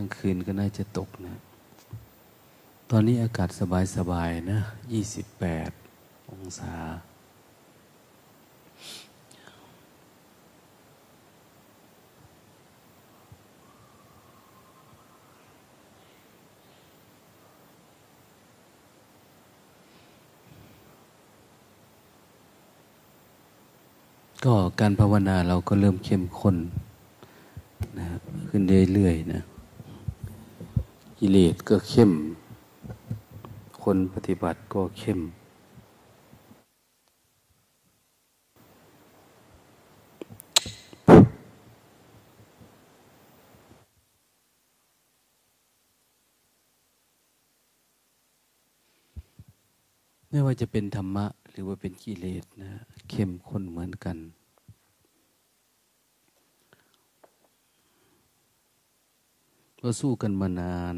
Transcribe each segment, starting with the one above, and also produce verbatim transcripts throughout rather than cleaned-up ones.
ลางคืนก็น่าจะตกนะตอนนี้อากาศสบายๆนะยี่สิบแปดองศาก็การภาวนาเราก็เริ่มเข้มข้นนะขึ้นเรื่อยๆนะกิเลสก็เข้มคนปฏิบัติก็เข้มไม่ว่าจะเป็นธรรมะหรือว่าเป็นกิเลสนะเข้มข้นเหมือนกันเราสู้กันมานาน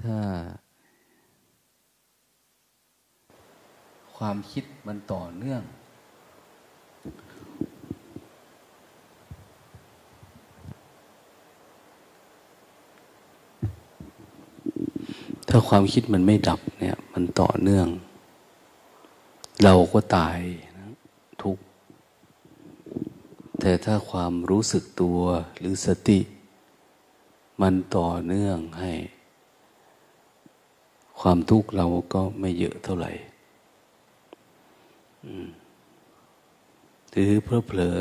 ถ้าความคิดมันต่อเนื่องถ้าความคิดมันไม่ดับเนี่ยมันต่อเนื่องเราก็ตายนะทุกข์แต่ถ้าความรู้สึกตัวหรือสติมันต่อเนื่องให้ความทุกข์เราก็ไม่เยอะเท่าไหร่ถือเพลิดเพลิน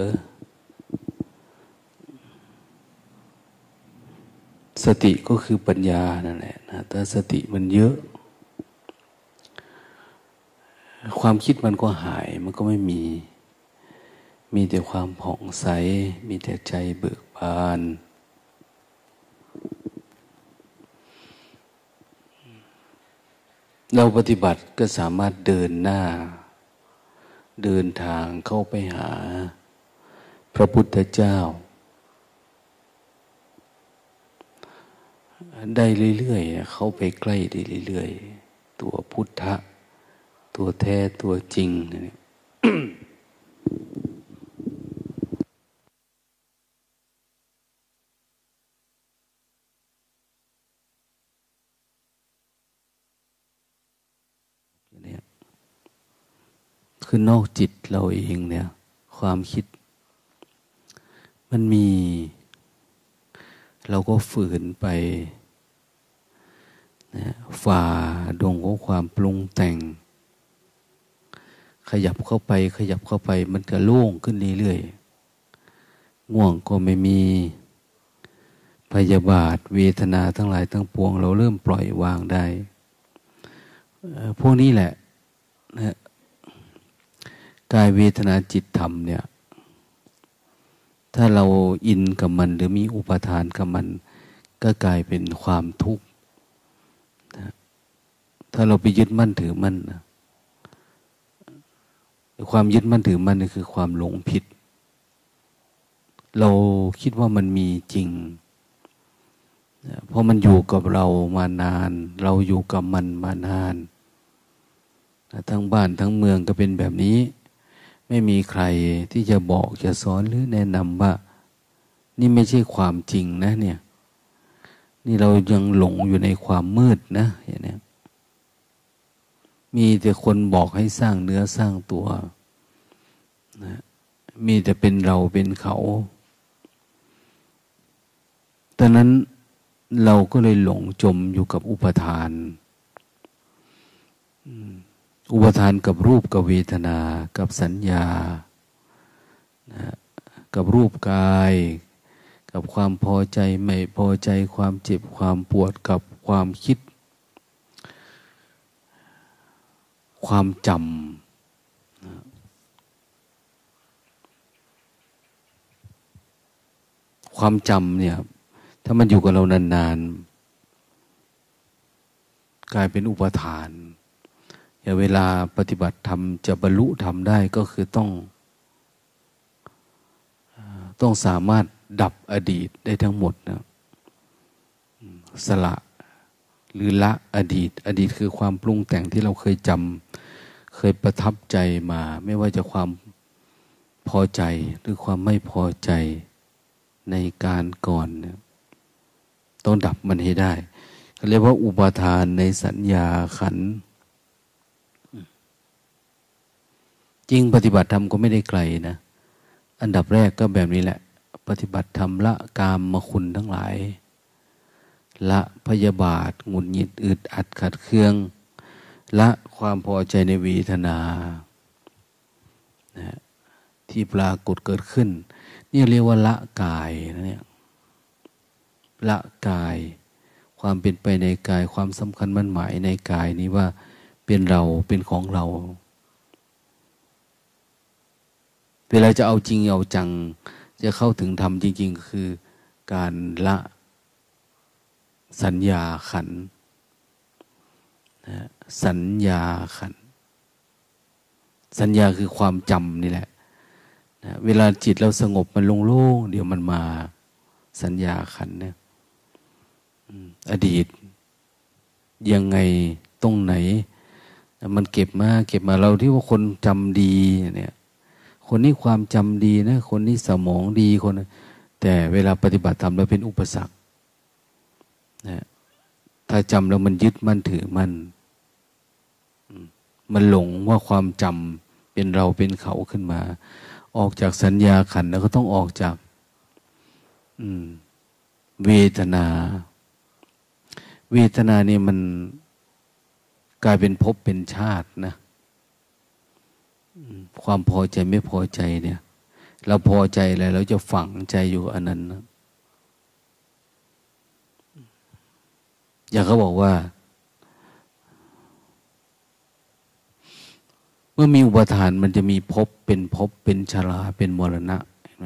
สติก็คือปัญญานั่นแหละนะถ้าสติมันเยอะความคิดมันก็หายมันก็ไม่มีมีแต่ความผ่องใสมีแต่ใจเบิกบานเราปฏิบัติก็สามารถเดินหน้าเดินทางเข้าไปหาพระพุทธเจ้าได้เรื่อยๆเข้าไปใกล้ได้เรื่อยๆตัวพุทธะตัวแท้ตัวจริง เนี่ยคือนอกจิตเราเองเนี่ยความคิดมันมีเราก็ฝืนไปฝ่าดงของความปรุงแต่งขยับเข้าไปขยับเข้าไปมันก็โล่งขึ้นเรื่อยๆง่วงก็ไม่มีพยาบาทเวทนาทั้งหลายทั้งปวงเราเริ่มปล่อยวางได้พวกนี้แหละนะกายเวทนาจิตธรรมเนี่ยถ้าเราอินกับมันหรือมีอุปทานกับมันก็กลายเป็นความทุกข์นะถ้าเราไปยึดมั่นถือมั่นนะความยึดมั่นถือมั่นนี่คือความหลงผิดเราคิดว่ามันมีจริงเพราะมันอยู่กับเรามานานเราอยู่กับมันมานานทั้งบ้านทั้งเมืองก็เป็นแบบนี้ไม่มีใครที่จะบอกจะสอนหรือแนะนำว่านี่ไม่ใช่ความจริงนะเนี่ยนี่เรายังหลงอยู่ในความมืดนะอย่างนี้มีแต่คนบอกให้สร้างเนื้อสร้างตัวนะมีแต่เป็นเราเป็นเขาตอนนั้นเราก็เลยหลงจมอยู่กับอุปทานอุปทานกับรูปกับเวทนากับสัญญานะกับรูปกายกับความพอใจไม่พอใจความเจ็บความปวดกับความคิดความจำนะความจำเนี่ยถ้ามันอยู่กับเรานานๆกลายเป็นอุปทานอย่าเวลาปฏิบัติธรรมจะบรรลุธรรมได้ก็คือต้องต้องสามารถดับอดีตได้ทั้งหมดนะสละหรือละอดีตอดีตคือความปรุงแต่งที่เราเคยจำเคยประทับใจมาไม่ว่าจะความพอใจหรือความไม่พอใจ ในการก่อนเนี่ยต้องดับมันให้ได้เขาเรียกว่าอุปาทานในสัญญาขันธ์จริงปฏิบัติธรรมก็ไม่ได้ไกลนะอันดับแรกก็แบบนี้แหละปฏิบัติธรรมละกามคุณทั้งหลายละพยาบาทหงุดหงิดอึดอัดขัดเคืองละความพอใจในเวทนานะที่ปรากฏเกิดขึ้นนี่เรียกว่าละกายนะเนี่ยละกายความเป็นไปในกายความสำคัญมั่นหมายในกายนี้ว่าเป็นเราเป็นของเราเวลาจะเอาจริงเอาจังจะเข้าถึงธรรมจริงๆคือการละสัญญาขันธ์นะสัญญาขันธ์สัญญาคือความจำนี่แหละนะเวลาจิตเราสงบมันโล่งๆเดี๋ยวมันมาสัญญาขันธ์เนี่ยอดีตยังไงตรงไหนมันเก็บมาเก็บมาเราที่ว่าคนจำดีเนี่ยคนนี้ความจำดีนะคนนี้สมองดีคนแต่เวลาปฏิบัติธรรมแล้วเป็นอุปสรรคนะถ้าจำแล้วมันยึดมั่นถือมั่นมันหลงว่าความจำเป็นเราเป็นเขาขึ้นมาออกจากสัญญาขันธ์แล้วก็ต้องออกจากเวทนาเวทนานี่มันกลายเป็นภพเป็นชาตินะความพอใจไม่พอใจเนี่ยเราพอใจอะไรเราจะฝังใจอยู่อันนั้นนะอย่างเขาบอกว่าเมื่อมีอุปทานมันจะมีภพเป็นภพเป็นชราเป็นมรณะเห็นไหม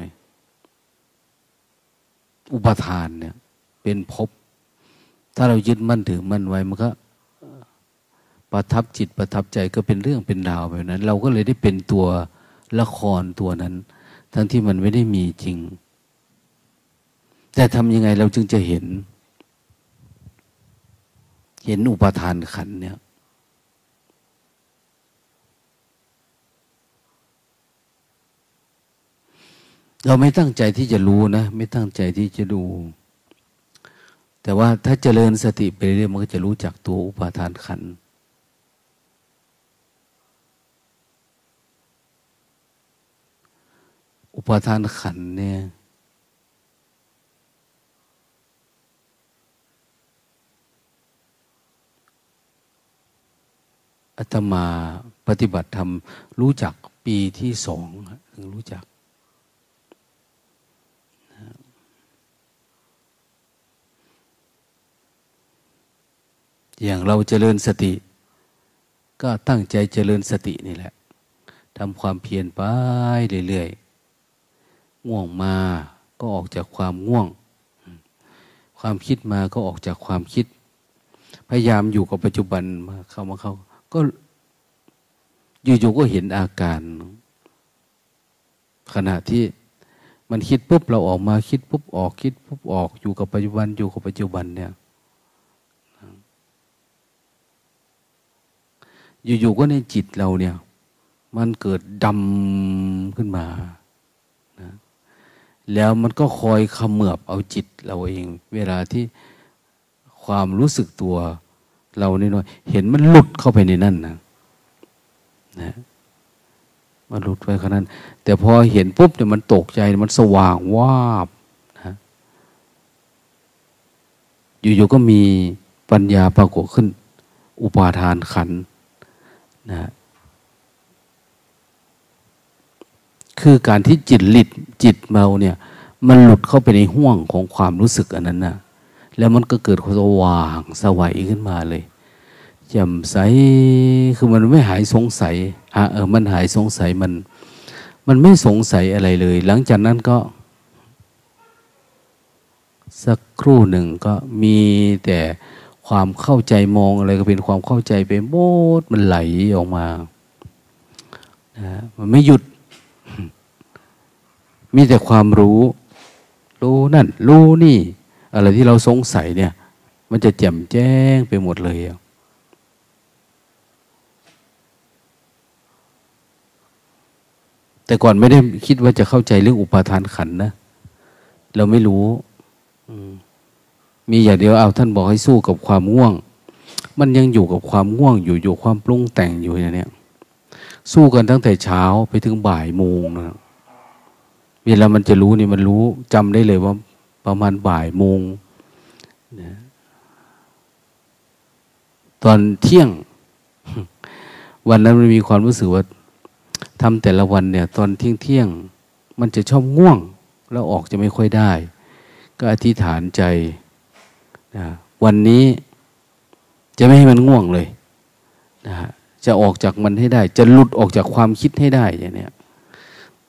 อุปทานเนี่ยเป็นภพถ้าเรายึดมั่นถือมั่นไว้มันก็ประทับจิตประทับใจก็เป็นเรื่องเป็นราวแบบนั้นเราก็เลยได้เป็นตัวละครตัวนั้นทั้งที่มันไม่ได้มีจริงแต่ทำยังไงเราจึงจะเห็นเห็นอุปาทานขันธ์เนี่ยเราไม่ตั้งใจที่จะรู้นะไม่ตั้งใจที่จะดูแต่ว่าถ้าเจริญสติไปเรื่อยมันก็จะรู้จักตัวอุปาทานขันธ์อุปาทานขันธ์เนี่ยอาตมาปฏิบัติธรรมรู้จักปีที่สองถึงรู้จักอย่างเราเจริญสติก็ตั้งใจเจริญสตินี่แหละทำความเพียรไปเรื่อยๆง่วงมาก็ออกจากความง่วงความคิดมาก็ออกจากความคิดพยายามอยู่กับปัจจุบันมาเข้ามาเข้าก็อยู่ๆก็เห็นอาการขณะที่มันคิดปุ๊บเราออกมาคิดปุ๊บออกคิดปุ๊บออกอยู่กับปัจจุบันอยู่กับปัจจุบันเนี่ยอยู่ๆก็ในจิตเราเนี่ยมันเกิดดำขึ้นมานะแล้วมันก็คอยเขมือบเอาจิตเราเองเวลาที่ความรู้สึกตัวเราเนี่ยเห็นมันหลุดเข้าไปในนั่นนะนะมันหลุดไปขนาดนั้นแต่พอเห็นปุ๊บเนี่ยมันตกใจมันสว่างวาบนะอยู่ๆก็มีปัญญาปรากฏขึ้นอุปาทานขันธ์นะคือการที่จิตหลิดจิตเมาเนี่ยมันหลุดเข้าไปในห้วงของความรู้สึกอันนั้นนะแล้วมันก็เกิดความสว่างสวัยขึ้นมาเลยแจ่มใสคือมันไม่หายสงสัยอ่ะเออมันหายสงสัยมันมันไม่สงสัยอะไรเลยหลังจากนั้นก็สักครู่หนึ่งก็มีแต่ความเข้าใจมองอะไรก็เป็นความเข้าใจไปหมดมันไหลออกมานะมันไม่หยุดมีแต่ความรู้รู้นั่นรู้นี่อะไรที่เราสงสัยเนี่ยมันจะแจ่มแจ้งไปหมดเลยแต่ก่อนไม่ได้คิดว่าจะเข้าใจเรื่องอุปาทานขันธ์นะ เราไม่รู้มีอย่างเดียวเอาท่านบอกให้สู้กับความง่วงมันยังอยู่กับความง่วงอยู่อยู่ความปรุงแต่งอยู่อย่างเนี้ยสู้กันตั้งแต่เช้าไปถึงบ่ายโมงนะเวลามันจะรู้นี่มันรู้จำได้เลยว่าประมาณบ่ายโมงนะตอนเที่ยงวันนั้นมันมีความรู้สึกว่าทำแต่ละวันเนี่ยตอนเที่ยงเที่ยงมันจะชอบง่วงแล้วออกจะไม่ค่อยได้ก็อธิษฐานใจนะวันนี้จะไม่ให้มันง่วงเลยนะฮะจะออกจากมันให้ได้จะหลุดออกจากความคิดให้ได้อย่างนี้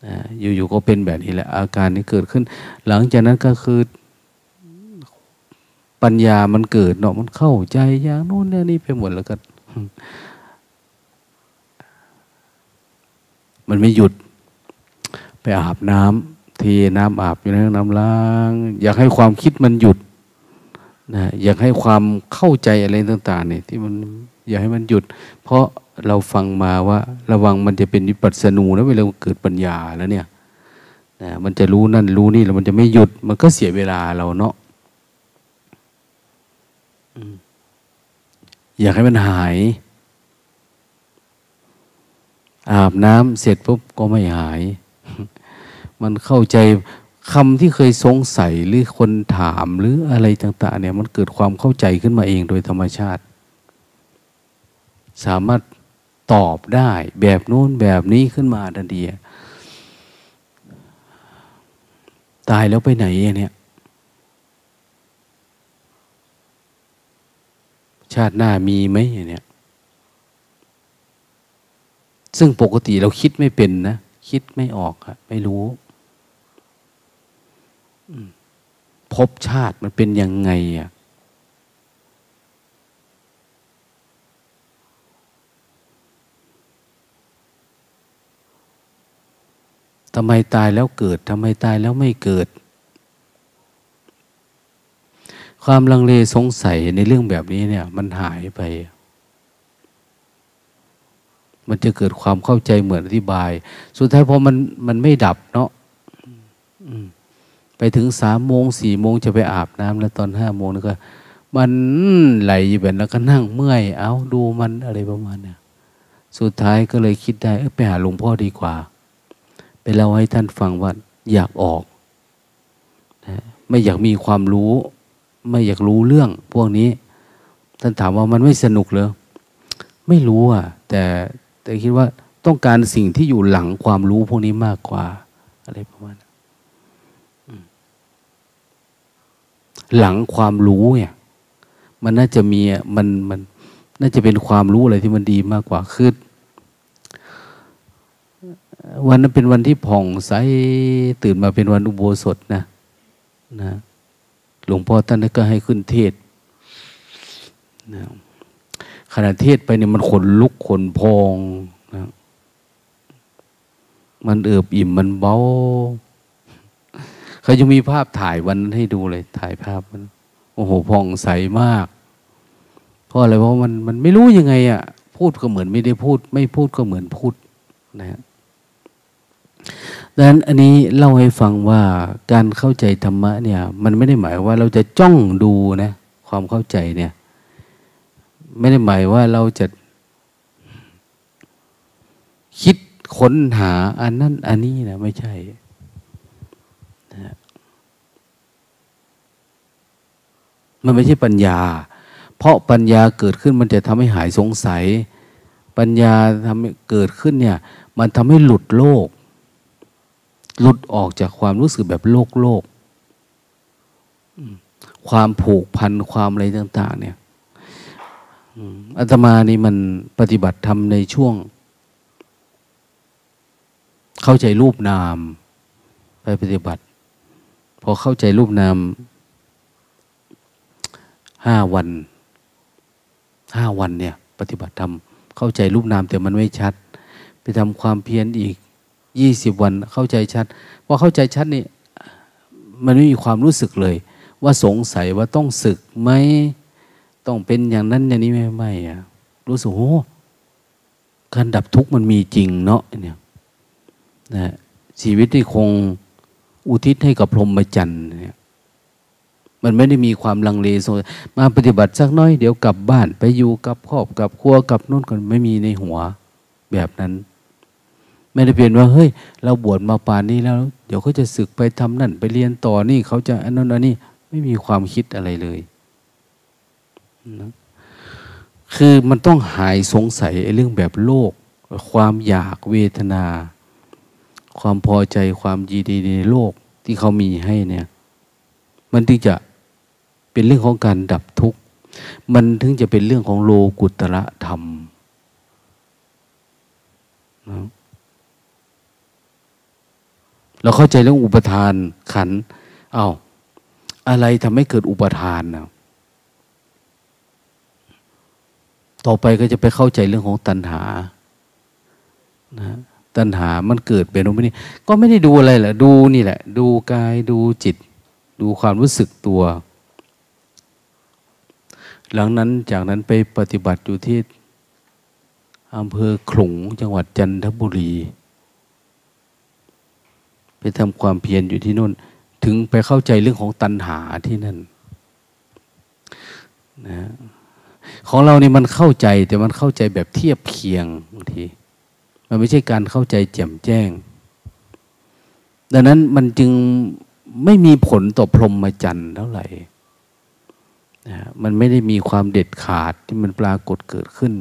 นะอยู่ๆก็เป็นแบบนี้แหละอาการนี้เกิดขึ้นหลังจากนั้นก็คือปัญญามันเกิดเนาะมันเข้าใจอย่างโน้นอย่างนี้ไปหมดแล้วก็มันไม่หยุดไปอาบน้ำเทน้ำอาบอยู่ในน้ำล้างอยากให้ความคิดมันหยุดนะอยากให้ความเข้าใจอะไรต่างๆเนี่ยที่มันอย่าให้มันหยุดเพราะเราฟังมาว่าระวังมันจะเป็นวิปัสสนูแล้วเวลาเกิดปัญญาแล้วเนี่ยนะมันจะรู้นั่นรู้นี่แล้วมันจะไม่หยุดมันก็เสียเวลาเราเนาะอยากให้มันหายอาบน้ำเสร็จปุ๊บก็ไม่หาย มันเข้าใจคำที่เคยสงสัยหรือคนถามหรืออะไรต่างๆเนี่ยมันเกิดความเข้าใจขึ้นมาเองโดยธรรมชาติสามารถตอบได้แบบโน้นแบบนี้ขึ้นมาทันทีตายแล้วไปไหนเนี่ยชาติหน้ามีไหมเนี่ยซึ่งปกติเราคิดไม่เป็นนะคิดไม่ออกอะไม่รู้ภพชาติมันเป็นยังไงอะทำไมตายแล้วเกิดทำไมตายแล้วไม่เกิดความลังเลสงสัยในเรื่องแบบนี้เนี่ยมันหายไปมันจะเกิดความเข้าใจเหมือนอธิบายสุดท้ายพอมันมันไม่ดับเนาะไปถึงสามโมงสี่โมงจะไปอาบน้ำแล้วตอนห้าโมงนี่ก็มันไหลอยู่แบบแล้วก็นั่งเมื่อยเอาดูมันอะไรประมาณเนี่ยสุดท้ายก็เลยคิดได้ไปหาหลวงพ่อดีกว่าไปเล่าให้ท่านฟังว่าอยากออกนะไม่อยากมีความรู้ไม่อยากรู้เรื่องพวกนี้ท่านถามว่ามันไม่สนุกเหรอไม่รู้อ่ะแต่แต่คิดว่าต้องการสิ่งที่อยู่หลังความรู้พวกนี้มากกว่าอะไรประมาณนั้นหลังความรู้เนี่ยมันน่าจะมีมันมันน่าจะเป็นความรู้อะไรที่มันดีมากกว่าคือวันนั้นเป็นวันที่ผ่องใสตื่นมาเป็นวันอุโบสถนะนะหลวงพ่อท่านก็ให้ขึ้นเทศนะขณะเทศไปเนี่ยมันขนลุกขนพองนะมันเอิบอิ่มมันเบาเขาจะมีภาพถ่ายวันนั้นให้ดูเลยถ่ายภาพมันโอ้โหผ่องใสมากเพราะอะไรเพราะมันมันไม่รู้ยังไงอ่ะพูดก็เหมือนไม่ได้พูดไม่พูดก็เหมือนพูดนะฮะดังนั้นอันนี้เล่าให้ฟังว่าการเข้าใจธรรมะเนี่ยมันไม่ได้หมายว่าเราจะจ้องดูนะความเข้าใจเนี่ยไม่ได้หมายว่าเราจะคิดค้นหาอันนั้นอันนี้นะไม่ใช่นะมันไม่ใช่ปัญญาเพราะปัญญาเกิดขึ้นมันจะทำให้หายสงสัยปัญญาทำให้เกิดขึ้นเนี่ยมันทำให้หลุดโลกหลุดออกจากความรู้สึกแบบโลกโลกความผูกพันความอะไรต่างๆเนี่ยอาตมานี่มันปฏิบัติธรรมในช่วงเข้าใจรูปนามไปปฏิบัติพอเข้าใจรูปนามห้าวันห้าวันเนี่ยปฏิบัติธรรมเข้าใจรูปนามแต่มันไม่ชัดไปทำความเพียรอีกยี่สิบวันเข้าใจชัดพอเข้าใจชัดนี่มันไม่มีความรู้สึกเลยว่าสงสัยว่าต้องสึกไหมต้องเป็นอย่างนั้นอย่างนี้ไม่ไม่อะรู้สึกโอ้การดับทุกข์มันมีจริงเนาะเนี่ยนะชีวิตนี่คง อุทิศให้กับพรหมจรรย์เนี่ยมันไม่ได้มีความลังเลโซมาปฏิบัติสักน้อยเดี๋ยวกลับบ้านไปอยู่กับครอบกับครัวกับนู่นกันไม่มีในหัวแบบนั้นไม่ได้เปลี่ยนว่าเฮ้ยเราบวชมาป่านนี้แล้วเดี๋ยวเขาจะสึกไปทำนั่นไปเรียนต่อนี่เขาจะอันนั้นอันนี้ไม่มีความคิดอะไรเลยนะคือมันต้องหายสงสัยไอ้เรื่องแบบโลกความอยากเวทนาความพอใจความยินดีในโลกที่เขามีให้เนี่ยมันถึงจะเป็นเรื่องของการดับทุกข์มันถึงจะเป็นเรื่องของโลกุตระธรรมนะเราเข้าใจเรื่องอุปทานขันธ์อ้าวอะไรทำให้เกิดอุปทานนะต่อไปก็จะไปเข้าใจเรื่องของตัณหานะตัณหามันเกิดเป็นรูปนี้ก็ไม่ได้ดูอะไรแหละดูนี่แหละดูกายดูจิตดูความรู้สึกตัวหลังนั้นจากนั้นไปปฏิบัติอยู่ที่อำเภอขลุงจังหวัดจันทบุรีไปทำความเพียรอยู่ที่นู่นถึงไปเข้าใจเรื่องของตัณหาที่นั่นนะของเรานี่มันเข้าใจแต่มันเข้าใจแบบเทียบเคียงบางทีมันไม่ใช่การเข้าใจแจ่มแจ้งดังนั้นมันจึงไม่มีผลต่อพรหมจรรย์เท่าไหร่นะมันไม่ได้มีความเด็ดขาดที่มันปรากฏเกิดขึ้น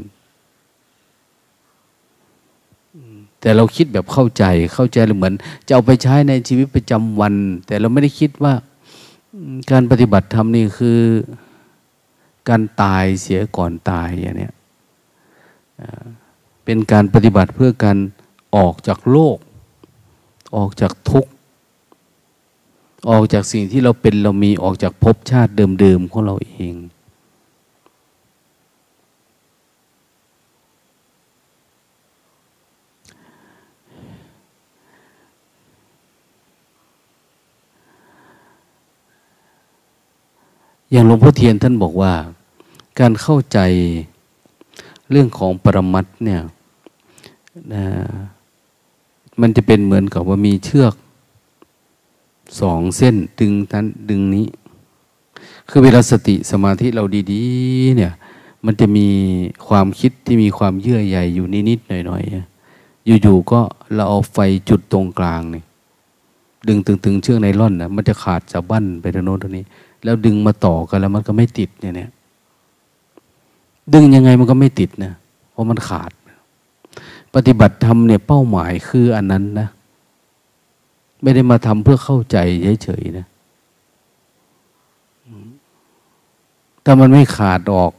แต่เราคิดแบบเข้าใจเข้าใจเหมือนจะเอาไปใช้ในชีวิตประจำวันแต่เราไม่ได้คิดว่าการปฏิบัติธรรมนี่คือการตายเสียก่อนตายอย่างเนี้ยเป็นการปฏิบัติเพื่อการออกจากโลกออกจากทุกข์ออกจากสิ่งที่เราเป็นเรามีออกจากภพชาติเดิมๆของเราเองอย่างหลวงพ่อเทียนท่านบอกว่าการเข้าใจเรื่องของปรมัตถ์เนี่ยนะมันจะเป็นเหมือนกับว่ามีเชือกสองเส้นดึงนั้นดึงนี้คือเวลาสติสมาธิเราดีๆเนี่ยมันจะมีความคิดที่มีความเยื่อใยอยู่นิดๆหน่อยๆอยู่ๆก็เราเอาไฟจุดตรงกลางนี่ดึงตึงๆเชือกไนล่อนนะมันจะขาดจะบั้นไปทางโน้นทางนี้แล้วดึงมาต่อกันแล้วมันก็ไม่ติดเนี่ยเนี่ยดึงยังไงมันก็ไม่ติดนะเพราะมันขาดปฏิบัติธรรมเนี่ยเป้าหมายคืออันนั้นนะไม่ได้มาทำเพื่อเข้าใจเฉยๆนะถ้ามันไม่ขาดออก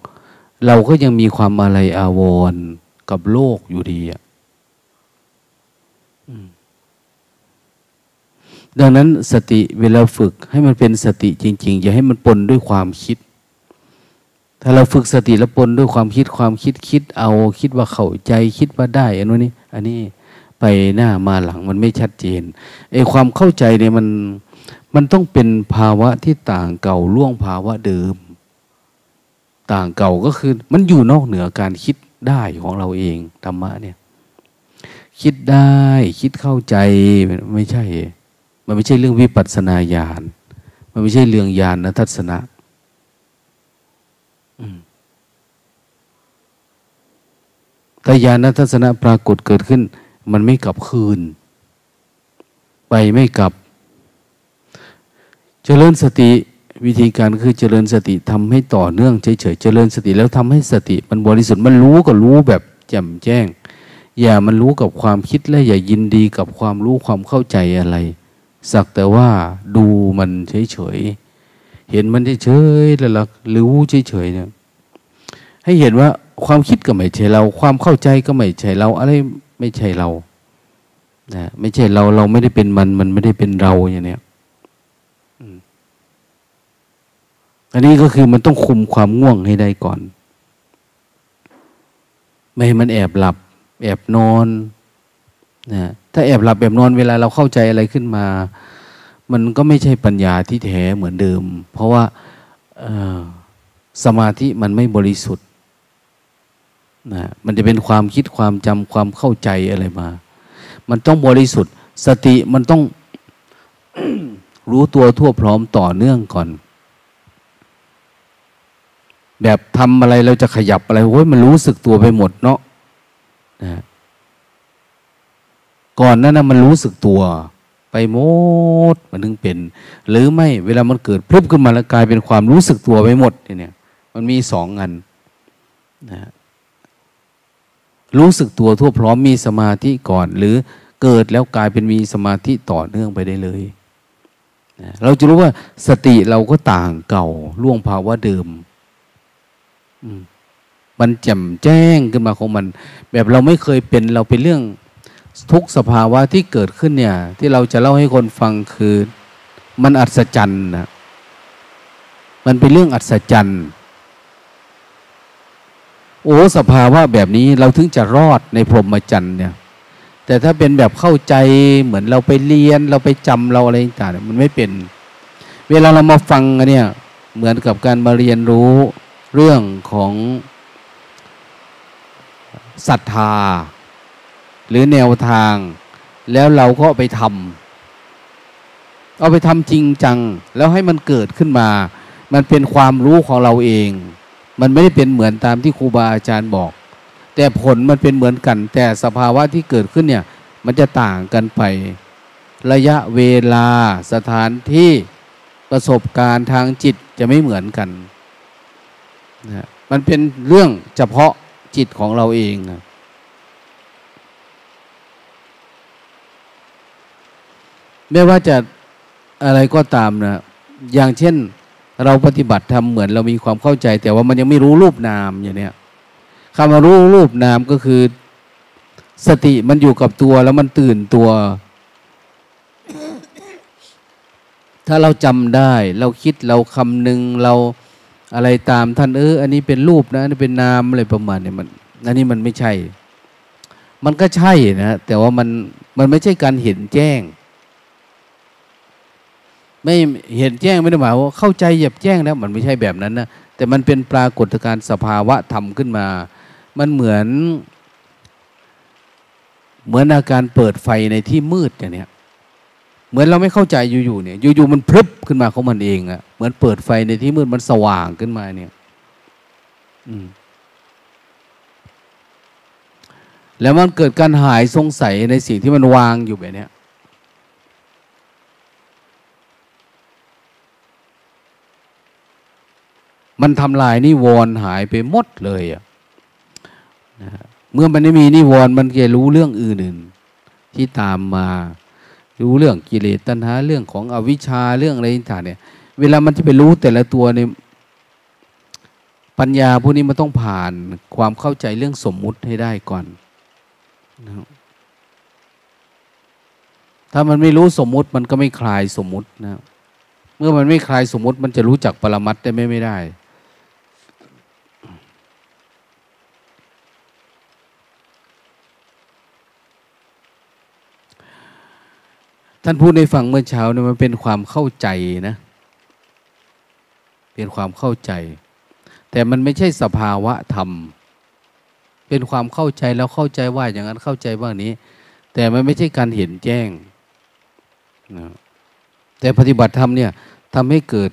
เราก็ยังมีความอาลัยอาวรณ์กับโลกอยู่ดีอ่ะดังนั้นสติเวลาฝึกให้มันเป็นสติจริงๆอย่าให้มันปนด้วยความคิดถ้าเราฝึกสติแล้วปนด้วยความคิดความคิดคิดเอาคิดว่าเข้าใจคิดว่าได้อันนู้นนี่อันนี้ไปหน้ามาหลังมันไม่ชัดเจนไอ้ความเข้าใจเนี่ยมันมันต้องเป็นภาวะที่ต่างเก่าล่วงภาวะเดิมต่างเก่าก็คือมันอยู่นอกเหนือการคิดได้ของเราเองธรรมะเนี่ยคิดได้คิดเข้าใจไม่ใช่มันไม่ใช่เรื่องวิปัสสนาญาณมันไม่ใช่เรื่องญาณทัศนะแต่ญาณทัศนะปรากฏเกิดขึ้นมันไม่กลับคืนไปไม่กลับเจริญสติวิธีการคือเจริญสติทำให้ต่อเนื่องเฉยๆ เ, เจริญสติแล้วทำให้สติมันบริสุทธิ์มันรู้ก็รู้แบบแจ่มแจ้งอย่ามันรู้กับความคิดและอย่ายินดีกับความรู้ความเข้าใจอะไรสักแต่ว่าดูมันเฉยๆเห็นมันเฉยๆแล้วรู้เฉยๆเนี่ยให้เห็นว่าความคิดก็ไม่ใช่เราความเข้าใจก็ไม่ใช่เราอะไรไม่ใช่เรานะไม่ใช่เราเราไม่ได้เป็นมันมันไม่ได้เป็นเราอย่างเนี้ยอันนี้ก็คือมันต้องคุมความง่วงให้ได้ก่อนไม่ให้มันแอบหลับแอบนอนนะถ้าแอบหลับแอบนอนเวลาเราเข้าใจอะไรขึ้นมามันก็ไม่ใช่ปัญญาที่แท้เหมือนเดิมเพราะว่าสมาธิมันไม่บริสุทธิ์นะมันจะเป็นความคิดความจำความเข้าใจอะไรมามันต้องบริสุทธิ์สติมันต้อง รู้ตัวทั่วพร้อมต่อเนื่องก่อนแบบทำอะไรเราจะขยับอะไรโอ้ยมันรู้สึกตัวไปหมดเนาะนะก่อนนั้นนะมันรู้สึกตัวไปหมดมันถึงเป็นหรือไม่เวลามันเกิดพลุบขึ้นมาแล้วกลายเป็นความรู้สึกตัวไปหมดเนี่ยมันมีสองอันนะรู้สึกตัวทั่วพร้อมมีสมาธิก่อนหรือเกิดแล้วกลายเป็นมีสมาธิต่อเนื่องไปได้เลยนะเราจะรู้ว่าสติเราก็ต่างเก่าล่วงภาวะเดิมมันแจ่มแจ้งขึ้นมาของมันแบบเราไม่เคยเป็นเราเป็นเรื่องทุกสภาวะที่เกิดขึ้นเนี่ยที่เราจะเล่าให้คนฟังคือมันอัศจรรย์นะมันเป็นเรื่องอัศจรรย์โอ้สภาวะแบบนี้เราถึงจะรอดในพรหมจรรย์เนี่ยแต่ถ้าเป็นแบบเข้าใจเหมือนเราไปเรียนเราไปจำเราอะไรต่างๆมันไม่เป็นเวลาเรามาฟังกันเนี่ยเหมือนกับการมาเรียนรู้เรื่องของศรัทธาหรือแนวทางแล้วเราก็ไปทำเอาไปทำจริงจังแล้วให้มันเกิดขึ้นมามันเป็นความรู้ของเราเองมันไม่ได้เป็นเหมือนตามที่ครูบาอาจารย์บอกแต่ผลมันเป็นเหมือนกันแต่สภาวะที่เกิดขึ้นเนี่ยมันจะต่างกันไประยะเวลาสถานที่ประสบการณ์ทางจิตจะไม่เหมือนกันนะมันเป็นเรื่องเฉพาะจิตของเราเองนะไม่ว่าจะอะไรก็ตามนะอย่างเช่นเราปฏิบัติทำเหมือนเรามีความเข้าใจแต่ว่ามันยังไม่รู้รูปนามอย่างเนี้ยคำว่ารู้รูปนามก็คือสติมันอยู่กับตัวแล้วมันตื่นตัว ถ้าเราจำได้เราคิดเราคำนึงเราอะไรตามท่านเอออันนี้เป็นรูปนะอันนี้เป็นนามอะไรประมาณนี้มันอันนี้มันไม่ใช่มันก็ใช่นะแต่ว่ามันมันไม่ใช่การเห็นแจ้งไม่เห็นแจ้งไม่ได้หมายว่าเข้าใจแยบแจ้งแล้วมันไม่ใช่แบบนั้นนะแต่มันเป็นปรากฏการณ์สภาวะธรรมขึ้นมามันเหมือนเหมือนอาการเปิดไฟในที่มืดอย่างเนี้ยเหมือนเราไม่เข้าใจอยู่ๆเนี่ยอยู่ๆมันพรึบขึ้นมาของมันเองอะเหมือนเปิดไฟในที่มืดมันสว่างขึ้นมาเนี่ยอืมแล้วมันเกิดการหายสงสัยในสิ่งที่มันวางอยู่แบบเนี้ยมันทำลายนิวรณ์หายไปหมดเลยอ่ะนะเมื่อมันไม่มีนิวรณ์มันจะรู้เรื่องอื่นๆที่ตามมารู้เรื่องกิเลสตัณหาเรื่องของอวิชชาเรื่องอะไรต่างๆเนี่ยเวลามันจะไปรู้แต่ละตัวในปัญญาพวกนี้มันต้องผ่านความเข้าใจเรื่องสมมุติให้ได้ก่อนนะถ้ามันไม่รู้สมมุติมันก็ไม่คลายสมมุตินะเมื่อมันไม่คลายสมมุติมันจะรู้จักปรมัตถ์ได้ไม่ไม่ได้ท่านพูดในฝั่งเมื่อเช้าเนี่ยมันเป็นความเข้าใจนะเป็นความเข้าใจแต่มันไม่ใช่สภาวะธรรมเป็นความเข้าใจแล้วเข้าใจว่าอย่างนั้นเข้าใจว่านี้แต่มันไม่ใช่การเห็นแจ้งนะแต่ปฏิบัติธรรมเนี่ยทำให้เกิด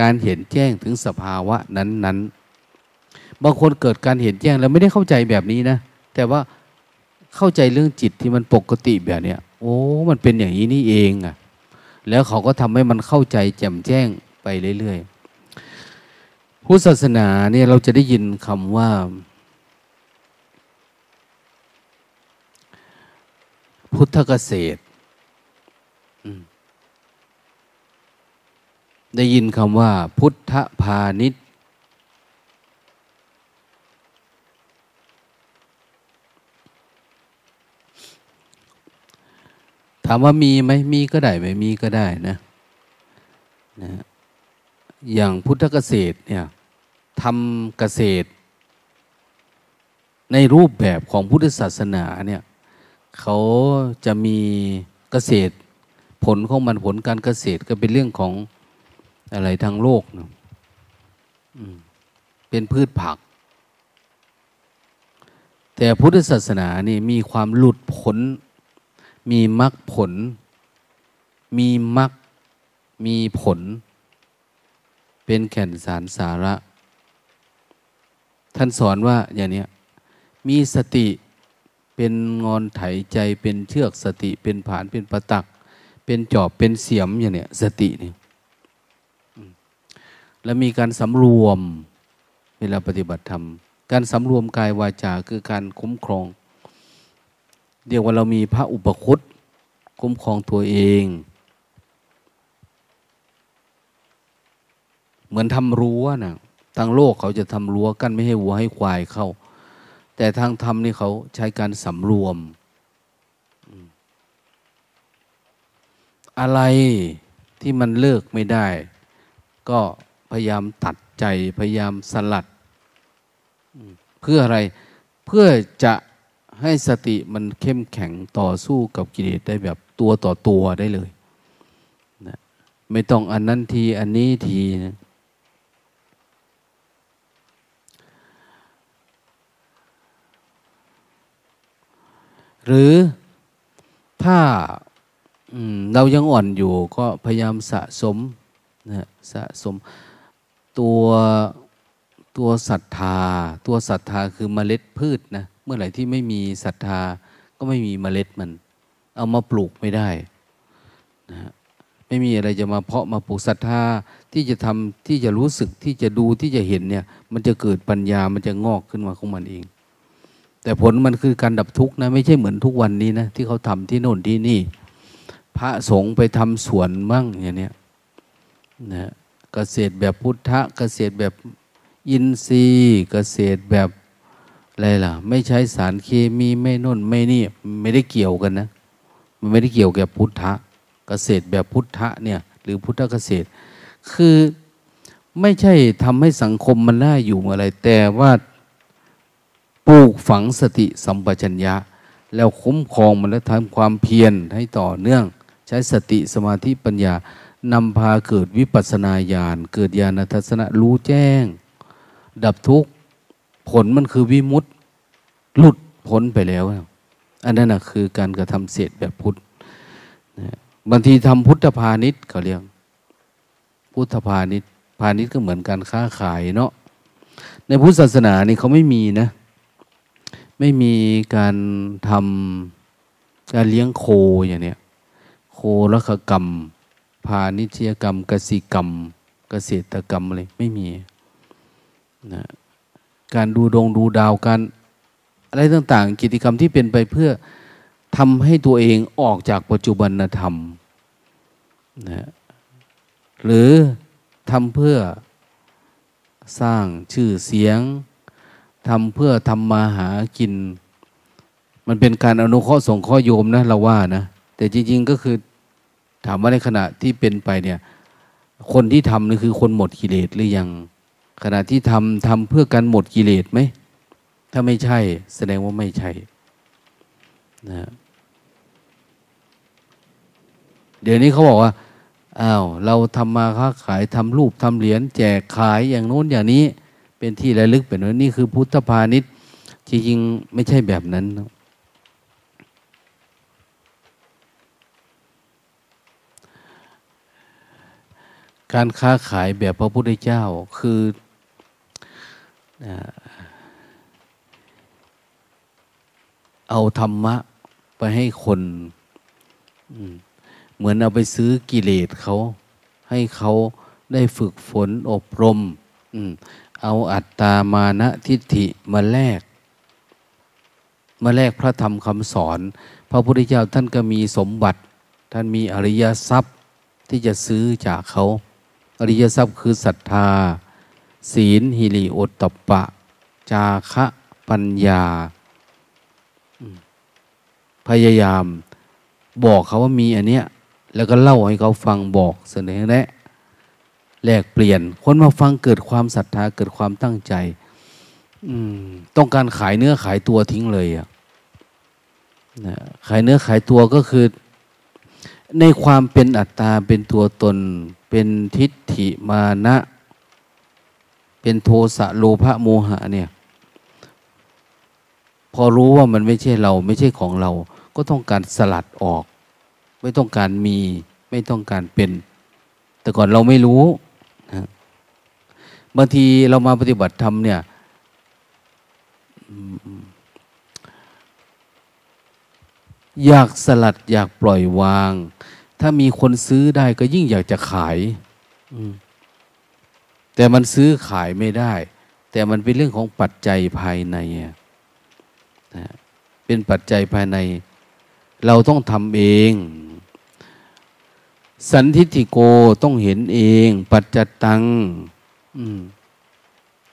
การเห็นแจ้งถึงสภาวะนั้นๆบางคนเกิดการเห็นแจ้งแล้วไม่ได้เข้าใจแบบนี้นะแต่ว่าเข้าใจเรื่องจิตที่มันปกติแบบเนี้ยโอ้มันเป็นอย่างนี้นี่เองอ่ะแล้วเขาก็ทำให้มันเข้าใจแจ่มแจ้งไปเรื่อยๆพุทธศาสนาเนี่ยเราจะได้ยินคำว่าพุทธเกษตรได้ยินคำว่าพุทธพาณิชย์ถามว่ามีไหมมีก็ได้ไม่มีก็ได้นะนะอย่างพุทธเกษตรเนี่ยทำเกษตรในรูปแบบของพุทธศาสนาเนี่ยเขาจะมีเกษตรผลของมันผลการเกษตรก็เป็นเรื่องของอะไรทางโลกนะเป็นพืชผักแต่พุทธศาสนานี่มีความหลุดพ้นมีมรรคผลมีมรรค มีผลเป็นแก่นสารสาระท่านสอนว่าอย่างนี้มีสติเป็นงอนไถใจเป็นเชือกสติเป็นผานเป็นประตักเป็นจอบเป็นเสียมอย่างเนี้ยสตินี่แล้วมีการสำรวมเวลาปฏิบัติธรรมการสำรวมกายวาจาคือการคุ้มครองเรียกว่าเรามีพระอุปคุตคุ้มครองตัวเองเหมือนทำรั้วนะทางโลกเขาจะทำรั้วกั้นไม่ให้วัวให้ควายเข้าแต่ทางธรรมนี่เขาใช้การสำรวมอะไรที่มันเลิกไม่ได้ก็พยายามตัดใจพยายามสลัดเพื่ออะไรเพื่อจะให้สติมันเข้มแข็งต่อสู้กับกิเลสได้แบบตัวต่อตัวได้เลยนะไม่ต้องอันนั้นทีอันนี้ทีนะหรือถ้าเรายังอ่อนอยู่ก็พยายามสะสมนะสะสมตัวตัวศรัทธาตัวศรัทธาคือเมล็ดพืชนะเมื่อไหร่ที่ไม่มีศรัทธาก็ไม่มีเมล็ดมันเอามาปลูกไม่ได้นะไม่มีอะไรจะมาเพาะมาปลูกศรัทธาที่จะทำที่จะรู้สึกที่จะดูที่จะเห็นเนี่ยมันจะเกิดปัญญามันจะงอกขึ้นมาของมันเองแต่ผลมันคือการดับทุกข์นะไม่ใช่เหมือนทุกวันนี้นะที่เขาทำที่โน่นที่นี่พระสงฆ์ไปทำสวนบ้างอย่างเนี้ยนะเกษตรแบบพุทธะเกษตรแบบอินทรีย์เกษตรแบบอะไรล่ะไม่ใช้สารเคมีไม่โน่นไม่นี่ไม่ได้เกี่ยวกันนะมันไม่ได้เกี่ยวกับพุทธะเกษตรแบบพุทธะเนี่ยหรือพุทธเกษตรคือไม่ใช่ทำให้สังคมมันน่าอยู่อะไรแต่ว่าปลูกฝังสติสัมปชัญญะแล้วคุ้มครองมันและทำความเพียรให้ต่อเนื่องใช้สติสมาธิปัญญานำพาเกิดวิปัสสนาญาณเกิดญาณทัศนะรู้แจ้งดับทุกข์ผลมันคือวิมุตติหลุดพ้นไปแล้วอันนั้นนะคือการกระทำเศษแบบพุทธนะบางทีทำพุทธพาณิชย์เขาเรียกพุทธพาณิชย์พาณิชย์ก็เหมือนการค้าขายเนาะในพุทธศาสนานี่เขาไม่มีนะไม่มีการทำการเลี้ยงโคอย่างเนี้ยโคลักกรรมพาณิชยกรรมกสิกรรมเกษตรกรรมอะไรไม่มีนะการดูดวงดูดาวการอะไรต่างๆกิจกรรมที่เป็นไปเพื่อทำให้ตัวเองออกจากปัจจุบันธรรมนะหรือทำเพื่อสร้างชื่อเสียงทำเพื่อทำมาหากินมันเป็นการอนุเคราะห์ส่งข้อโยมนะเราว่านะแต่จริงๆก็คือถามว่าในขณะที่เป็นไปเนี่ยคนที่ทำนี่คือคนหมดกิเลสหรือยังขณะที่ทำทำเพื่อการหมดกิเลสไหมถ้าไม่ใช่แสดงว่าไม่ใช่นะเดี๋ยวนี้เขาบอกว่าอ้าวเราทำมาค้าขายทำรูปทำเหรียญแจกขายอย่างโน้นอย่างนี้เป็นที่ระลึกเป็นว่านี่คือพุทธพาณิชย์จริงๆไม่ใช่แบบนั้นการค้าขายแบบพระพุทธเจ้าคือเอาธรรมะไปให้คนเหมือนเอาไปซื้อกิเลสเขาให้เขาได้ฝึกฝนอบรมเอาอัตตามานะทิฏฐิมาแลกมาแลกพระธรรมคำสอนพระพุทธเจ้าท่านก็มีสมบัติท่านมีอริยทรัพย์ที่จะซื้อจากเขาอริยทรัพย์คือศรัทธาศีลหิริโอตตัปปะจาคะปัญญาพยายามบอกเขาว่ามีอันเนี้ยแล้วก็เล่าให้เขาฟังบอกเสนอแนะแลกเปลี่ยนคนมาฟังเกิดความศรัทธาเกิดความตั้งใจต้องการขายเนื้อขายตัวทิ้งเลยอ่ะขายเนื้อขายตัวก็คือในความเป็นอัตตาเป็นตัวตนเป็นทิฏฐิมานะเป็นโทสะโลภะโมหะเนี่ยพอรู้ว่ามันไม่ใช่เราไม่ใช่ของเราก็ต้องการสลัดออกไม่ต้องการมีไม่ต้องการเป็น แต่ก่อนเราไม่รู้นะบางทีเรามาปฏิบัติธรรมเนี่ยอยากสลัดอยากปล่อยวางถ้ามีคนซื้อได้ก็ยิ่งอยากจะขายแต่มันซื้อขายไม่ได้แต่มันเป็นเรื่องของปัจจัยภายในนะเป็นปัจจัยภายในเราต้องทำเองสันทิฏฐิโกต้องเห็นเองปัจจัตตัง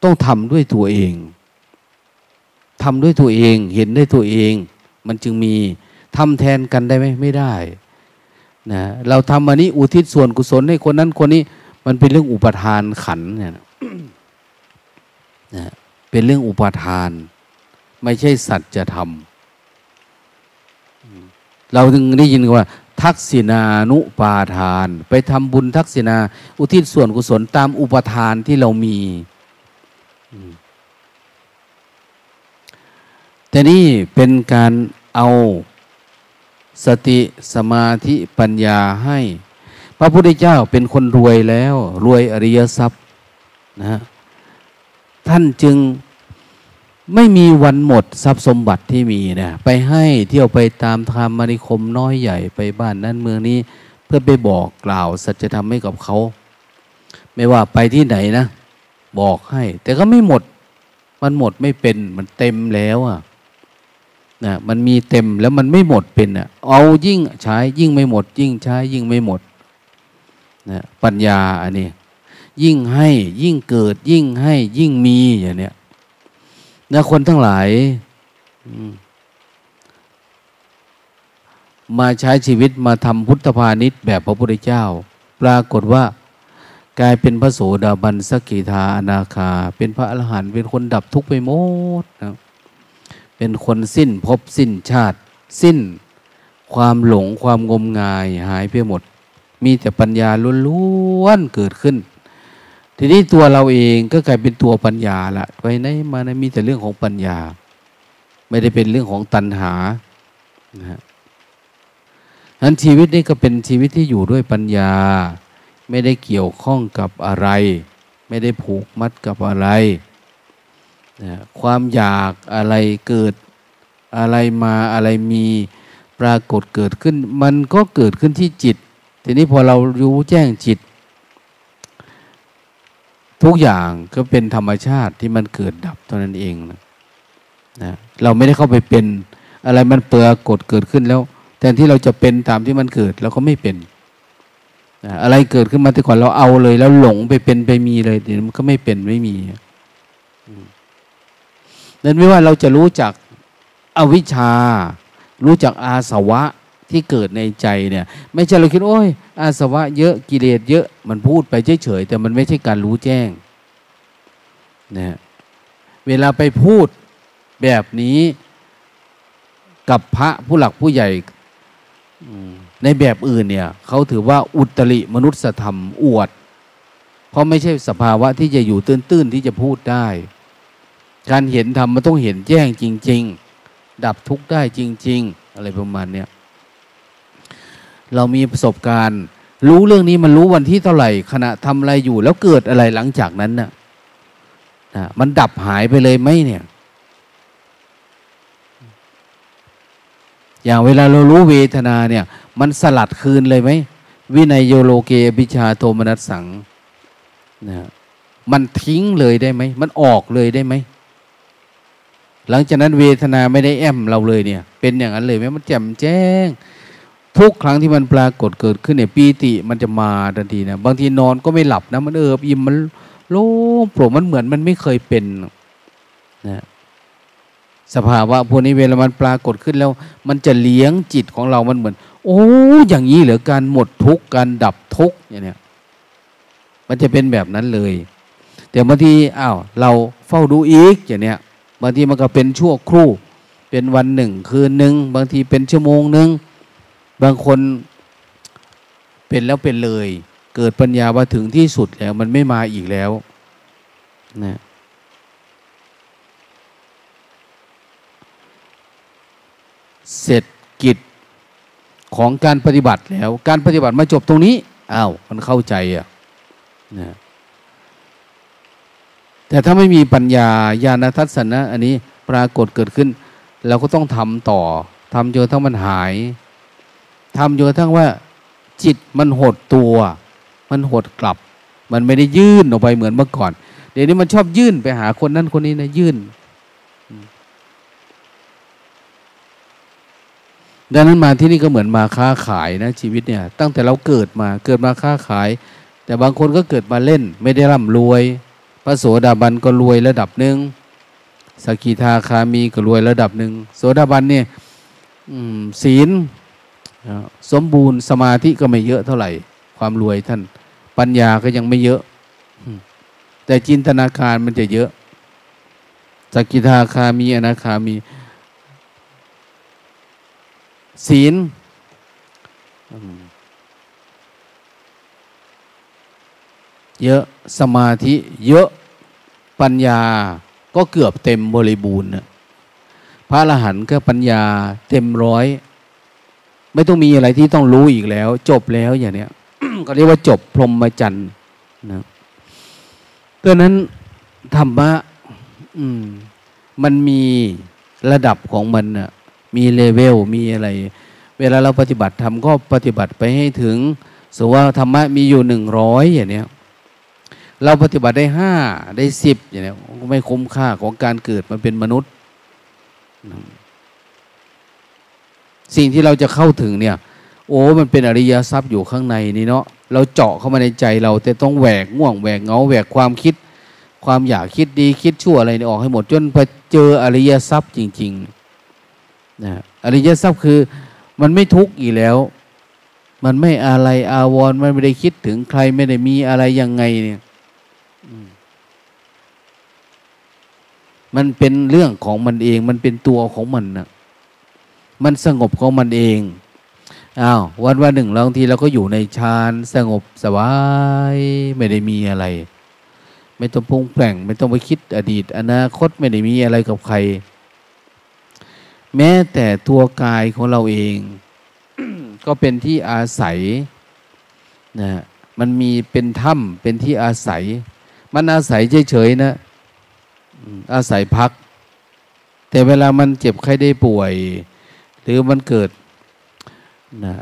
ต้องทำด้วยตัวเองทำด้วยตัวเองเห็นด้วยตัวเองมันจึงมีทำแทนกันได้ไหมไม่ได้นะเราทำอันนี้อุทิศส่วนกุศลให้คนนั้นคนนี้มันเป็นเรื่องอุปทานขันธ์เนี่ยนะนะเป็นเรื่องอุปทานไม่ใช่สัจธรรมเราถึงได้ยินว่าทักษิณานุปาทานไปทำบุญทักษิณาอุทิศส่วนกุศลตามอุปทานที่เรามีแต่นี่เป็นการเอาสติสมาธิปัญญาให้พระพุทธเจ้าเป็นคนรวยแล้วรวยอริยทรัพย์นะท่านจึงไม่มีวันหมดทรัพย์สมบัติที่มีนะไปให้เที่ยวไปตามธรรมนิคมน้อยใหญ่ไปบ้านนั้นเมืองนี้เพื่อไปบอกกล่าวสัจธรรมให้กับเขาไม่ว่าไปที่ไหนนะบอกให้แต่ก็ไม่หมดมันหมดไม่เป็นมันเต็มแล้วอ่ะนะมันมีเต็มแล้วมันไม่หมดเป็นอ่ะเอายิ่งใช้ยิ่งไม่หมดยิ่งใช้ยิ่งไม่หมดนะปัญญาอันนี้ยิ่งให้ยิ่งเกิดยิ่งให้ยิ่งมีอย่างเนี้ยนะคนทั้งหลายมาใช้ชีวิตมาทำพุทธพาณิชย์แบบพระพุทธเจ้าปรากฏว่ากลายเป็นพระโสดาบันสกิทาอนาคาเป็นพระอรหันต์เป็นคนดับทุกข์ไปหมดนะเป็นคนสิ้นภพสิ้นชาติสิ้นความหลงความงมงายหายไปหมดมีแต่ปัญญาล้วนๆเกิดขึ้นทีนี้ตัวเราเองก็กลายเป็นตัวปัญญาละไปไหนมาไหนมีแต่เรื่องของปัญญาไม่ได้เป็นเรื่องของตัณหานะฮะงั้นชีวิตนี้ก็เป็นชีวิตที่อยู่ด้วยปัญญาไม่ได้เกี่ยวข้องกับอะไรไม่ได้ผูกมัดกับอะไรนะความอยากอะไรเกิดอะไรมาอะไรมีปรากฏเกิดขึ้นมันก็เกิดขึ้นที่จิตทีนี้พอเรารู้แจ้งจิตทุกอย่างก็เป็นธรรมชาติที่มันเกิดดับเท่านั้นเองนะนะเราไม่ได้เข้าไปเป็นอะไรมันเปรากฏเกิดขึ้นแล้วแทนที่เราจะเป็นตามที่มันเกิดเราก็ไม่เป็นนะอะไรเกิดขึ้นมาแต่ก่อนเราเอาเลยแล้วหลงไปเป็นไปมีเลยเดี๋ยวมันก็ไม่เป็นไม่มีนั้นไม่ว่าเราจะรู้จักอวิชชารู้จักอาสวะที่เกิดในใจเนี่ยไม่ใช่เราคิดโอ้ยอาสวะเยอะกิเลสเยอะมันพูดไปเฉยๆแต่มันไม่ใช่การรู้แจ้งนะเวลาไปพูดแบบนี้กับพระผู้หลักผู้ใหญ่ในแบบอื่นเนี่ยเขาถือว่าอุตริมนุสธรรมอวดเพราะไม่ใช่สภาวะที่จะอยู่ตื้นๆที่จะพูดได้การเห็นธรรมมันต้องเห็นแจ้งจริงๆดับทุกข์ได้จริงๆอะไรประมาณเนี้ยเรามีประสบการณ์รู้เรื่องนี้มันรู้วันที่เท่าไหร่ขณะทำอะไรอยู่แล้วเกิดอะไรหลังจากนั้นน่ะนะมันดับหายไปเลยไหมเนี่ยอย่างเวลาเรารู้เวทนาเนี่ยมันสลัดคืนเลยไหมวินัยโยโลเกอภิชาโทมนัสสังนะมันทิ้งเลยได้ไหมมันออกเลยได้ไหมหลังจากนั้นเวทนาไม่ได้แอมเราเลยเนี่ยเป็นอย่างนั้นเลยไหมมันแจ่มแจ้งทุกครั้งที่มันปรากฏเกิดขึ้นเนี่ยปีติมันจะมาทันทีนะบางทีนอนก็ไม่หลับนะมันเอิบอิ่มมันโล่งโปร่งมันเหมือนมันไม่เคยเป็นนะสภาวะพวกนี้เวลามันปรากฏขึ้นแล้วมันจะเลี้ยงจิตของเรามันเหมือนโอ้อย่างนี้เหรอการหมดทุกข์การดับทุกข์อย่างเนี้ยมันจะเป็นแบบนั้นเลยแต่บางทีอ้าวเราเฝ้าดูอีกอย่างเนี้ยบางทีมันก็เป็นชั่วครู่เป็นวันหนึ่งคืนหนึ่งบางทีเป็นชั่วโมงหนึ่งบางคนเป็นแล้วเป็นเลยเกิดปัญญาว่าถึงที่สุดแล้วมันไม่มาอีกแล้วนะเสร็จกิจของการปฏิบัติแล้วการปฏิบัติมาจบตรงนี้ อ้าวมันเข้าใจอ่ะนะแต่ถ้าไม่มีปัญญาญาณทัศนะอันนี้ปรากฏเกิดขึ้นเราก็ต้องทำต่อทำจนทั้งมันหายทำจนทั้งว่าจิตมันหดตัวมันหดกลับมันไม่ได้ยื่นออกไปเหมือนเมื่อก่อนเดี๋ยวนี้มันชอบยื่นไปหาคนนั้นคนนี้นะยื่นดังนั้นมาที่นี่ก็เหมือนมาค้าขายนะชีวิตเนี่ยตั้งแต่เราเกิดมาเกิดมาค้าขายแต่บางคนก็เกิดมาเล่นไม่ได้ร่ำรวยพระโสดาบันก็รวยระดับหนึ่งสกิทาคามีก็รวยระดับหนึ่งโสดาบันเนี่ยศีลสมบูรณ์สมาธิก็ไม่เยอะเท่าไหร่ความรวยท่านปัญญาก็ยังไม่เยอะแต่จินตนาการมันจะเยอะสกิทาคามีอนาคามีศีลเยอะสมาธิเยอะปัญญาก็เกือบเต็มบริบูรณ์พระอรหันต์ก็ปัญญาเต็มร้อยไม่ต้องมีอะไรที่ต้องรู้อีกแล้วจบแล้วอย่างเนี้ย ก็เรียกว่าจบพรหมจรรย์นะเพราะนั้นธรรมะอืมมันมีระดับของมันนะมีเลเวลมีอะไรเวลาเราปฏิบัติธรรมก็ปฏิบัติไปให้ถึงสมมุติว่าธรรมะมีอยู่หนึ่งร้อยอย่างเนี้ยเราปฏิบัติได้ห้าได้สิบอย่างเนี้ยก็ไม่คุ้มค่าของการเกิดมาเป็นมนุษย์สิ่งที่เราจะเข้าถึงเนี่ยโอ้มันเป็นอริยทรัพย์อยู่ข้างในนี่เนาะเราเจาะเข้ามาในใจเราแต่ต้องแหวกง่วงแหวกเงาแหวกความคิดความอยากคิดดีคิดชั่วอะไรนี่ออกให้หมดจนไปเจออริยทรัพย์จริงๆนะอริยทรัพย์คือมันไม่ทุกข์อีกแล้วมันไม่อะไรอาวรณ์มันไม่ได้คิดถึงใครไม่ได้มีอะไรยังไงเนี่ยมันเป็นเรื่องของมันเองมันเป็นตัวของมันนะมันสงบของมันเองอ้าววันวันหนึ่งบางทีเราก็อยู่ในฌานสงบสบายไม่ได้มีอะไรไม่ต้องปรุงแต่งไม่ต้องไปคิดอดีตอนาคตไม่ได้มีอะไรกับใครแม้แต่ตัวกายของเราเอง ก็เป็นที่อาศัยนะมันมีเป็นถ้ำเป็นที่อาศัยมันอาศัยเฉยๆนะอาศัยพักแต่เวลามันเจ็บไข้ได้ป่วยหรือมันเกิดนะ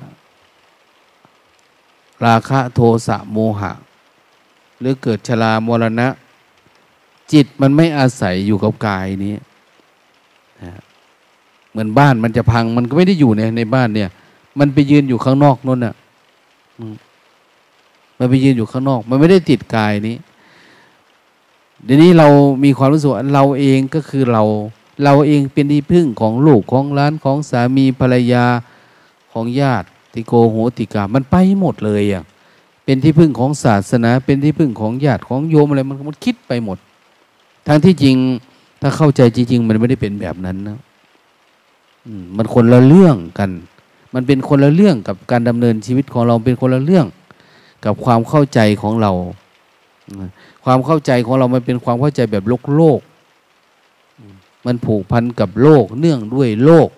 ราคะโทสะโมหะหรือเกิดชรามรณะจิตมันไม่อาศัยอยู่กับกายนี้นะเหมือนบ้านมันจะพังมันก็ไม่ได้อยู่ในในบ้านเนี่ยมันไปยืนอยู่ข้างนอกนั่นน่ะมันไปยืนอยู่ข้างนอกมันไม่ได้ติดกายนี้เดี๋ยวนี้เรามีความรู้สึกว่าเราเองก็คือเราเราเองเป็นที่พึ่งของลูกของหลานของสามีภรรยาของญาติติโกโหติกามันไปหมดเลยอ่ะเป็นที่พึ่งของศาสนาเป็นที่พึ่งของญาติของโยมอะไรมันมันคิดไปหมดทั้งที่จริงถ้าเข้าใจจริงๆมันไม่ได้เป็นแบบนั้นนะมันคนละเรื่องกันมันเป็นคนละเรื่องกับการดำเนินชีวิตของเราเป็นคนละเรื่องกับความเข้าใจของเราความเข้าใจของเรามันเป็นความเข้าใจแบบโลกโลกมันผูกพันกับโลกเนื่องด้วยโลก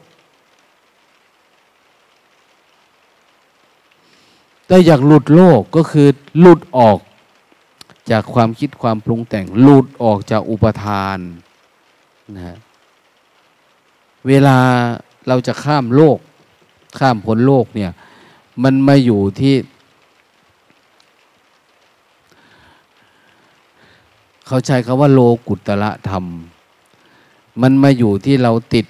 แต่อยากหลุดโลกก็คือหลุดออกจากความคิดความปรุงแต่งหลุดออกจากอุปทานนะฮะเวลาเราจะข้ามโลกข้ามพ้นโลกเนี่ยมันมาอยู่ที่เขาใช้คำว่าโลกุตระธรรมมันมาอยู่ที่เราติด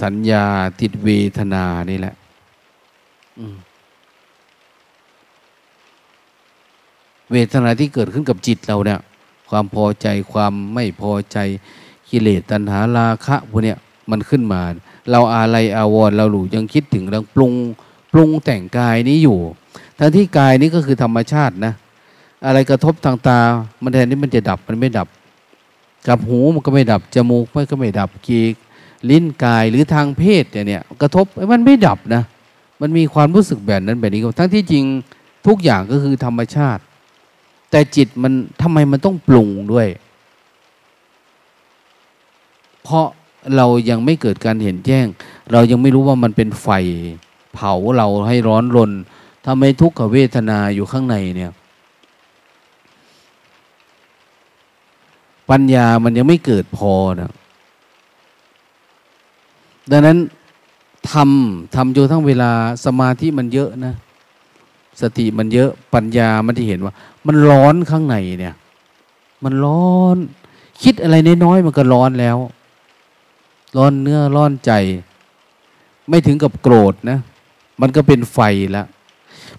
สัญญาติดเวทนานี่แหละเวทนาที่เกิดขึ้นกับจิตเราเนี่ยความพอใจความไม่พอใจกิเลสตัณหาราคะพวกเนี้ยมันขึ้นมาเราอาลัยอาวรณ์เราหลู่ยังคิดถึงเรื่องปรุงปรุงแต่งกายนี้อยู่ทั้งที่กายนี้ก็คือธรรมชาตินะอะไรกระทบทางตามันแทนที่มันจะดับมันไม่ดับกับหูมันก็ไม่ดับจมูกมันก็ไม่ดับกีกลิ้นกายหรือทางเพศเนี่ยกระทบมันไม่ดับนะมันมีความรู้สึกแบบนั้นแบบนี้ทั้งที่จริงทุกอย่างก็คือธรรมชาติแต่จิตมันทำไมมันต้องปรุงด้วยเพราะเรายังไม่เกิดการเห็นแจ้งเรายังไม่รู้ว่ามันเป็นไฟเผาเราให้ร้อนรนท ทำไมทุกขเวทนาอยู่ข้างในเนี่ยปัญญามันยังไม่เกิดพอนะดังนั้นทำทำจนทั้งเวลาสมาธิมันเยอะนะสติมันเยอะปัญญามันที่เห็นว่ามันร้อนข้างในเนี่ยมันร้อนคิดอะไรน้อยๆมันก็ร้อนแล้วร้อนเนื้อร้อนใจไม่ถึงกับโกรธนะมันก็เป็นไฟแล้ว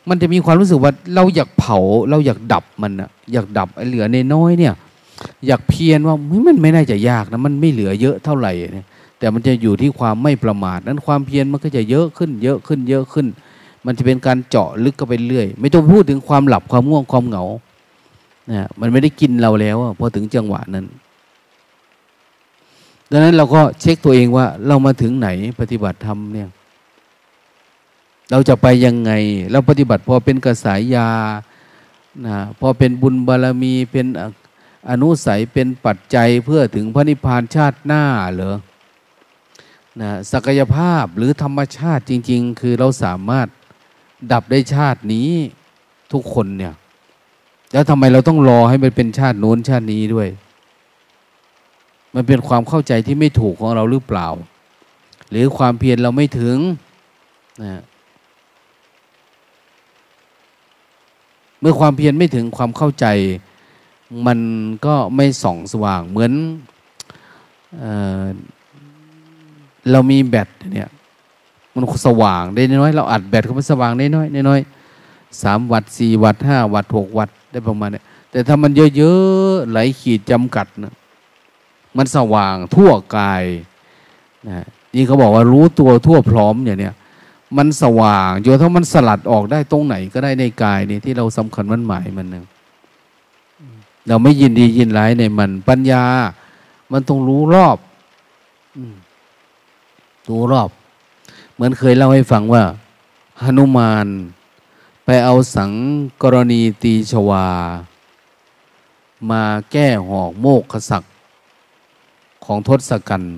มันจะมีความรู้สึกว่าเราอยากเผาเราอยากดับมันนะอยากดับไอ้เหลือน้อยๆเนี่ยอยากเพียรว่ามันไม่น่าจะยากนะมันไม่เหลือเยอะเท่าไหร่เนี่ยแต่มันจะอยู่ที่ความไม่ประมาทนั้นความเพียรมันก็จะเยอะขึ้นเยอะขึ้นเยอะขึ้นมันจะเป็นการเจาะลึกเข้าไปเรื่อยไม่ต้องพูดถึงความหลับความง่วงความเหงานะมันไม่ได้กินเราแล้วพอถึงจังหวะนั้นดังนั้นเราก็เช็คตัวเองว่าเรามาถึงไหนปฏิบัติธรรมเนี่ยเราจะไปยังไงเราปฏิบัติพอเป็นกระสายานะพอเป็นบุญบารมีเป็นอนุสัยเป็นปัจจัยเพื่อถึงพระนิพพานชาติหน้าเหรอนะศักยภาพหรือธรรมชาติจริงๆคือเราสามารถดับได้ชาตินี้ทุกคนเนี่ยแล้วทำไมเราต้องรอให้มันเป็นชาติโน้นชาตินี้ด้วยมันเป็นความเข้าใจที่ไม่ถูกของเราหรือเปล่าหรือความเพียรเราไม่ถึงนะเมื่อความเพียรไม่ถึงความเข้าใจมันก็ไม่ส่องสว่างเหมือน เอ่อ เรามีแบตเนี่ยมันสว่างได้น้อยเราอัดแบตก็มันสว่างได้น้อยน้อยสามวัตต์สี่วัตต์ห้าวัตต์หกวัตต์ได้ประมาณนี้แต่ถ้ามันเยอะๆหลายขีดจำกัดนะมันสว่างทั่วกายนะนี่เขาบอกว่ารู้ตัวทั่วพร้อมอย่างเนี้ยมันสว่างโยถ้ามันสลัดออกได้ตรงไหนก็ได้ในกายนี่ที่เราสำคัญมันหมายมันนึงเราไม่ยินดียินร้ายในมันปัญญามันต้องรู้รอบรู้รอบเหมือนเคยเล่าให้ฟังว่าหนุมานไปเอาสังกรณีตีชวามาแก้หอกโมฆะศักดิ์ของทศกัณฐ์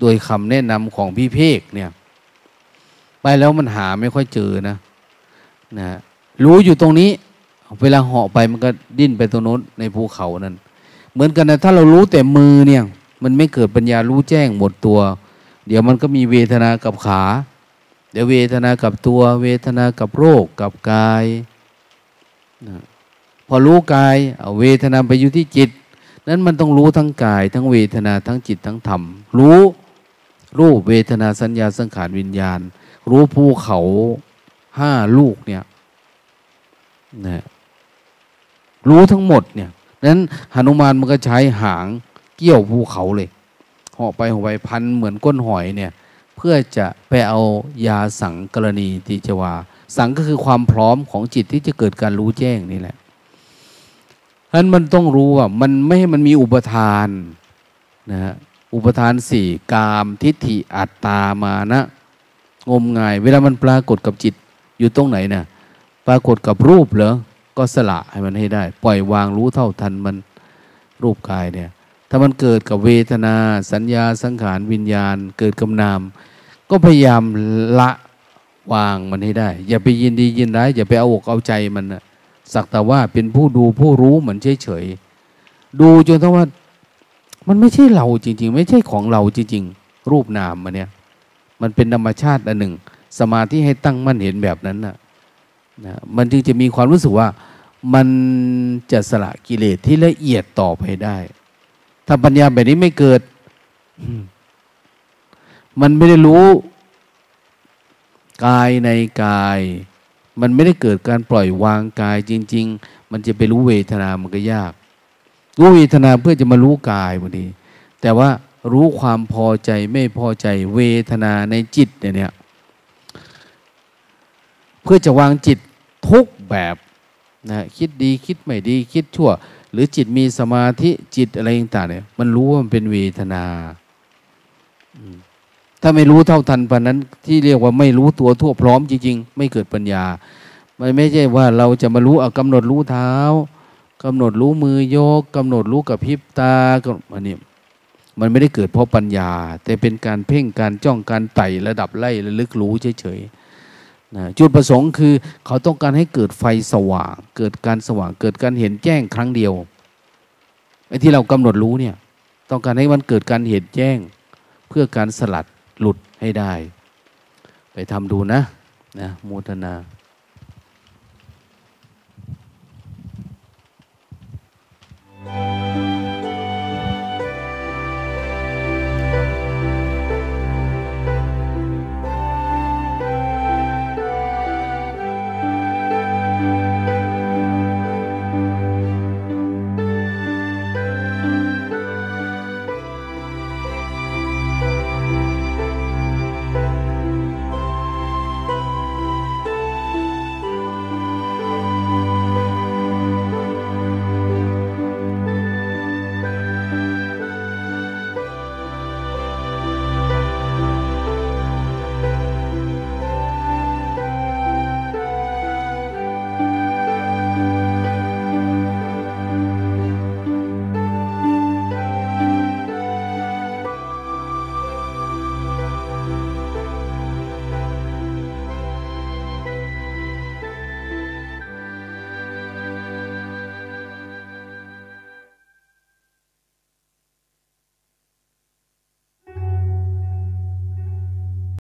โดยคำแนะนำของพี่เพกเนี่ยไปแล้วมันหาไม่ค่อยเจอนะนะรู้อยู่ตรงนี้เวลาเหาะไปมันก็ดิ้นไปตรงโน้นในภูเขานั่นเหมือนกันนะถ้าเรารู้แต่มือเนี่ยมันไม่เกิดปัญญารู้แจ้งหมดตัวเดี๋ยวมันก็มีเวทนากับขาเดี๋ยวเวทนากับตัวเวทนากับโรคกับกายนะพอรู้กายเอาเวทนาไปอยู่ที่จิตนั้นมันต้องรู้ทั้งกายทั้งเวทนาทั้งจิตทั้งธรรมรู้รูปเวทนาสัญญาสังขารวิญญาณรู้ภูเขาห้าลูกเนี่ยนะรู้ทั้งหมดเนี่ยนั้นหนุมานมันก็ใช้หางเกี่ยวภูเขาเลยเหาะไปเหาะไปพันเหมือนก้นหอยเนี่ยเพื่อจะไปเอายาสังกรณีติจวาสังก็คือความพร้อมของจิตที่จะเกิดการรู้แจ้งนี่แหละฉะนั้นมันต้องรู้ว่ามันไม่ให้มันมีอุปทานนะฮะอุปทานสี่กามทิฏฐิอัตตามานะงมงายเวลามันปรากฏกับจิตอยู่ตรงไหนนะปรากฏกับรูปเหรอก็สละให้มันให้ได้ปล่อยวางรู้เท่าทันมันรูปกายเนี่ยถ้ามันเกิดกับเวทนาสัญญาสังขารวิญญาณเกิดกับนามก็พยายามละวางมันให้ได้อย่าไปยินดียินร้ายอย่าไปเอาอกเอาใจมันนะสักแต่ว่าเป็นผู้ดูผู้รู้เหมือนเฉยๆดูจนทั้งว่ามันไม่ใช่เราจริงๆไม่ใช่ของเราจริงๆรูปนามมันเนี่ยมันเป็นธรรมชาติอันหนึ่งสมาธิให้ตั้งมั่นเห็นแบบนั้นนะนะมันจึงจะมีความรู้สึกว่ามันจะสละกิเลสที่ละเอียดต่อไปได้ถ้าปัญญาแบบนี้ไม่เกิดมันไม่ได้รู้กายในกายมันไม่ได้เกิดการปล่อยวางกายจริงๆมันจะไปรู้เวทนามันก็ยากรู้เวทนาเพื่อจะมารู้กายพอดีแต่ว่ารู้ความพอใจไม่พอใจเวทนาในจิตเนี่ยเพื่อจะวางจิตทุกแบบนะคิดดีคิดไม่ดีคิดชั่วหรือจิตมีสมาธิจิตอะไรต่างๆเนี่ยมันรู้ว่ามันเป็นเวทนาถ้าไม่รู้เท่าทันปานนั้นที่เรียกว่าไม่รู้ตัวทั่วพร้อมจริงๆไม่เกิดปัญญามันไม่ใช่ว่าเราจะมารู้เอากำหนดรู้เท้ากำหนดรู้มือโยกกำหนดรู้กับพริบตาอันนี้มันไม่ได้เกิดเพราะปัญญาแต่เป็นการเพ่งการจ้องการไต่ระดับไล่ระลึกรู้เฉยๆ นะจุดประสงค์คือเขาต้องการให้เกิดไฟสว่างเกิดการสว่างเกิดการเห็นแจ้งครั้งเดียวไอ้ที่เรากำหนดรู้เนี่ยต้องการให้มันเกิดการเห็นแจ้งเพื่อการสลัดหลุดให้ได้ไปทำดูนะนะโมทนา